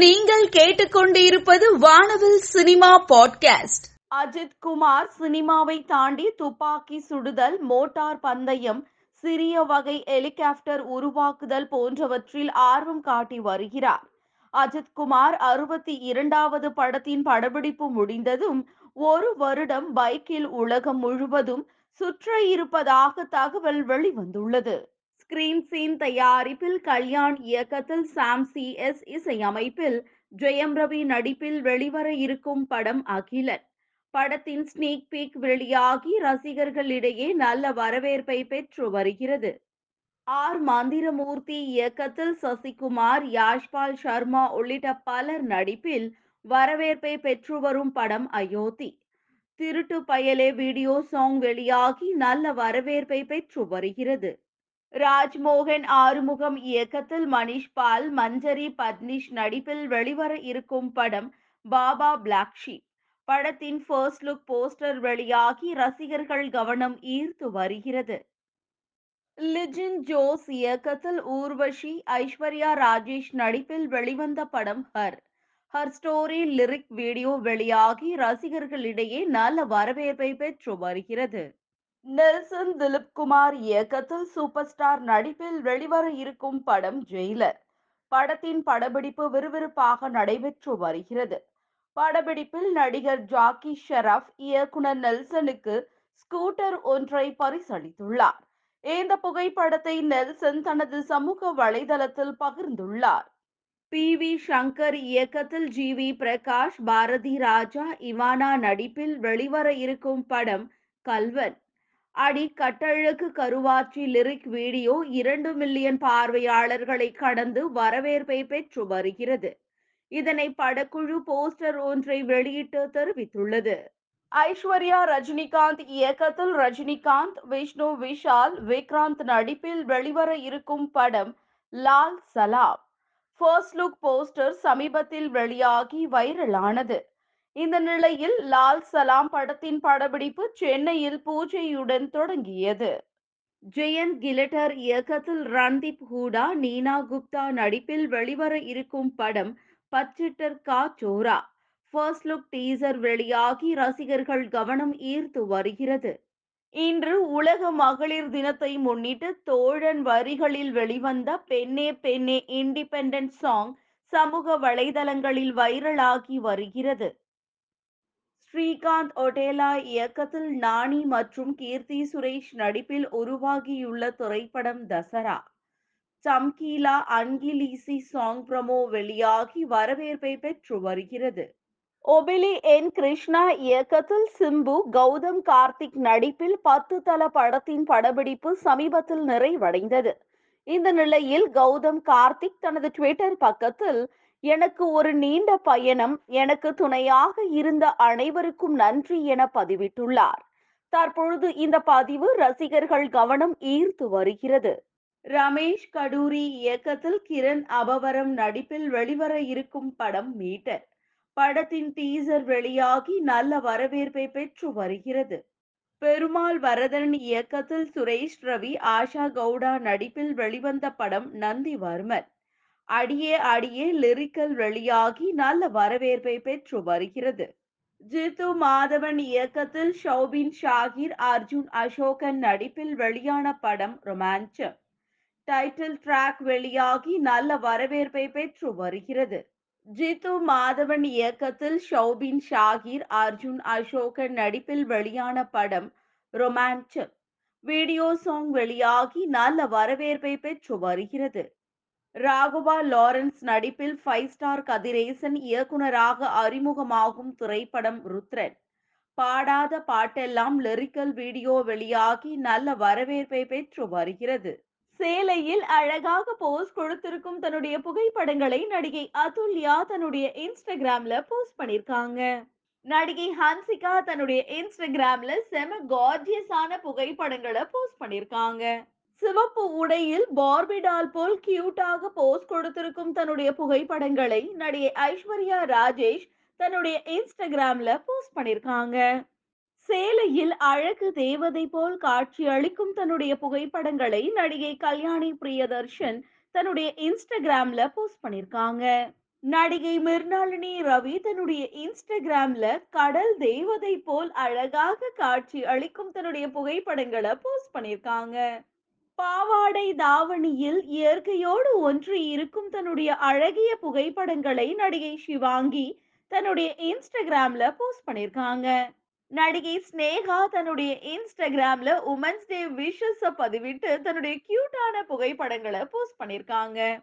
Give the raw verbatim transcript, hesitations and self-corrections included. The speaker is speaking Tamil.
நீங்கள் கேட்டுக்கொண்டிருப்பது வானவில் சினிமா பாட்காஸ்ட். அஜித் குமார் சினிமாவை தாண்டி துப்பாக்கி சுடுதல், மோட்டார் பந்தயம், சிறிய வகை ஹெலிகாப்டர் உருவாக்குதல் போன்றவற்றில் ஆர்வம் காட்டி வருகிறார். அஜித் குமார் அறுபத்தி இரண்டாவது படத்தின் படப்பிடிப்பு முடிந்ததும் ஒரு வருடம் பைக்கில் உலகம் முழுவதும் சுற்ற இருப்பதாக தகவல் வெளிவந்துள்ளது. ஸ்கிரீன் சீன் தயாரிப்பில், கல்யாண் இயக்கத்தில், சாம் சி எஸ் இசையமைப்பில், ஜெயம் ரவி நடிப்பில் வெளிவர இருக்கும் படம் அகிலன். படத்தின் ஸ்னீக் பீக் வெளியாகி ரசிகர்களிடையே நல்ல வரவேற்பை பெற்று வருகிறது. ஆர் மந்திரமூர்த்தி இயக்கத்தில் சசிகுமார், யாஷ்பால் சர்மா உள்ளிட்ட பலர் நடிப்பில் வரவேற்பை பெற்று வரும் படம் அயோத்தி. திருட்டு பயலே வீடியோ சாங் வெளியாகி நல்ல வரவேற்பை பெற்று வருகிறது. ராஜ்மோகன் ஆறுமுகம் இயக்கத்தில், மனிஷ் பால், மஞ்சரி, பத்னிஷ் நடிப்பில் வெளிவர இருக்கும் படம் பாபா பிளாக் ஷீப். படத்தின் ஃபர்ஸ்ட் லுக் போஸ்டர் வெளியாகி ரசிகர்கள் கவனம் ஈர்த்து வருகிறது. லிஜின் ஜோஸ் இயக்கத்தில் ஊர்வஷி, ஐஸ்வர்யா ராஜேஷ் நடிப்பில் வெளிவந்த படம் her her story lyric video வெளியாகி ரசிகர்களிடையே நல்ல வரவேற்பை பெற்று வருகிறது. நெல்சன் திலீப்குமார் இயக்கத்தில், சூப்பர் ஸ்டார் நடிப்பில் வெளிவர இருக்கும் படம் ஜெயிலர். படத்தின் படப்பிடிப்பு விறுவிறுப்பாக நடைபெற்று வருகிறது. படப்பிடிப்பில் நடிகர் ஜாக்கி ஷெராப் இயக்குனர் நெல்சனுக்கு ஸ்கூட்டர் ஒன்றை பரிசளித்துள்ளார். இந்த புகைப்படத்தை நெல்சன் தனது சமூக வலைதளத்தில் பகிர்ந்துள்ளார். பி வி சங்கர் இயக்கத்தில், ஜி வி பிரகாஷ், பாரதி ராஜா, இவானா நடிப்பில் வெளிவர இருக்கும் படம் கல்வன். அடி கட்டழகு கருவாச்சி லிரிக் வீடியோ இரண்டு மில்லியன் பார்வையாளர்களை கடந்து வரவேற்பை பெற்று வருகிறது. இதனை படக்குழு போஸ்டர் ஒன்றை வெளியிட்டு தெரிவித்துள்ளது. ஐஸ்வர்யா ரஜினிகாந்த் இயக்கத்தில் ரஜினிகாந்த், விஷ்ணு விஷால், விக்ராந்த் நடிப்பில் வெளிவர இருக்கும் படம் Lal Salaam. First look poster சமீபத்தில் வெளியாகி வைரலானது. இந்த நிலையில் லால் சலாம் படத்தின் படப்பிடிப்பு சென்னையில் பூஜையுடன் தொடங்கியது. ஜெயந்த் கிலட்டர் இயக்கத்தில் ரன்தீப் ஹூடா, நீனா குப்தா நடிப்பில் வெளிவர இருக்கும் படம் பச்சிட்டர் கா சோரா. ஃபர்ஸ்ட் லுக் டீசர் வெளியாகி ரசிகர்கள் கவனம் ஈர்த்து வருகிறது. இன்று உலக மகளிர் தினத்தை முன்னிட்டு தோழன் வரிகளில் வெளிவந்த பெண்ணே பெண்ணே இண்டிபெண்டன்ட் சாங் சமூக வலைதளங்களில் வைரலாகி வருகிறது. ஸ்ரீகாந்த் ஒட்டேலா இயக்கத்தில் நானி மற்றும் கீர்த்தி சுரேஷ் நடிப்பில் உருவாகியுள்ள திரைப்படம் தசரா. சம்கீலா அன்கிலீசி சாங் பிரமோ வெளியாகி வரவேற்பை பெற்று வருகிறது. ஒபிலி என் கிருஷ்ணா இயக்கத்தில் சிம்பு, கௌதம் கார்த்திக் நடிப்பில் பத்து தல படத்தின் படப்பிடிப்பு சமீபத்தில் நிறைவடைந்தது. இந்த நிலையில் கௌதம் கார்த்திக் தனது ட்விட்டர் பக்கத்தில், எனக்கு ஒரு நீண்ட பயணம், எனக்கு துணையாக இருந்த அனைவருக்கும் நன்றி என பதிவிட்டுள்ளார். தற்பொழுது இந்த பதிவு ரசிகர்கள் கவனம் ஈர்த்து வருகிறது. ரமேஷ் கடூரி இயக்கத்தில் கிரண் அபவரம் நடிப்பில் வெளிவர இருக்கும் படம் மீட்டர். படத்தின் டீசர் வெளியாகி நல்ல வரவேற்பை பெற்று வருகிறது. பெருமாள் வரதன் இயக்கத்தில் சுரேஷ் ரவி, ஆஷா கவுடா நடிப்பில் வெளிவந்த படம் நந்திவர்மன். அடியே அடியே லிரிக்கல் வெளியாகி நல்ல வரவேற்பை பெற்று வருகிறது. ஜித்து மாதவன் இயக்கத்தில் ஷௌபின் ஷாகிர், அர்ஜுன் அசோகன் நடிப்பில் வெளியான படம் ரொமான்சம். டைட்டில் ட்ராக் வெளியாகி நல்ல வரவேற்பை பெற்று வருகிறது. ஜித்து மாதவன் இயக்கத்தில் ஷௌபின் ஷாகிர், அர்ஜுன் அசோகன் நடிப்பில் வெளியான படம் ரொமான்சம் வீடியோ சாங் வெளியாகி நல்ல வரவேற்பை பெற்று வருகிறது. ராகவா லாரன்ஸ் நடிப்பில் ஃபைவ் ஸ்டார் கதிரேசன் இயக்குனராக அறிமுகமாகும் திரைப்படம் ருத்ரன். பாடாத பாட்டெல்லாம் லிரிக்கல் வீடியோ வெளியாகி நல்ல வரவேற்பை பெற்று வருகிறது. சேலையில் அழகாக போஸ்ட் கொடுத்திருக்கும் தன்னுடைய புகைப்படங்களை நடிகை அதுல்யா தன்னுடைய இன்ஸ்டாகிராம்ல போஸ்ட் பண்ணிருக்காங்க. நடிகை ஹன்சிகா தன்னுடைய இன்ஸ்டாகிராம்ல செம கார்ஜியஸான புகைப்படங்களை போஸ்ட் பண்ணிருக்காங்க. சிவப்பு உடையில் பார்பி டால் போல் கியூட்டாக போஸ்ட் கொடுத்திருக்கும் தன்னுடைய புகைப்படங்களை நடிகை ஐஸ்வர்யா ராஜேஷ் தன்னுடைய இன்ஸ்டாகிராம்ல போஸ்ட் பண்ணிருக்காங்க. சேலையில் அழகு தேவதை போல் காட்சி அளிக்கும் தன்னுடைய புகைப்படங்களை நடிகை கல்யாணி பிரியதர்ஷன் தன்னுடைய இன்ஸ்டாகிராம்ல போஸ்ட் பண்ணிருக்காங்க. நடிகை மிர்னாலினி ரவி தன்னுடைய இன்ஸ்டாகிராம்ல கடல் தெய்வதை போல் அழகாக காட்சி அளிக்கும் தன்னுடைய புகைப்படங்களை போஸ்ட் பண்ணியிருக்காங்க. பாவாடை தாவணியில் இயற்கையோடு ஒன்று இருக்கும் தன்னுடைய அழகிய புகைப்படங்களை நடிகை ஷிவாங்கி தன்னுடைய இன்ஸ்டாகிராம்ல போஸ்ட் பண்ணியிருக்காங்க. நடிகை ஸ்னேகா தன்னுடைய இன்ஸ்டாகிராம்ல உமன்ஸ் டே விஷஸ பதிவிட்டு தன்னுடைய கியூட்டான புகைப்படங்களை போஸ்ட் பண்ணியிருக்காங்க.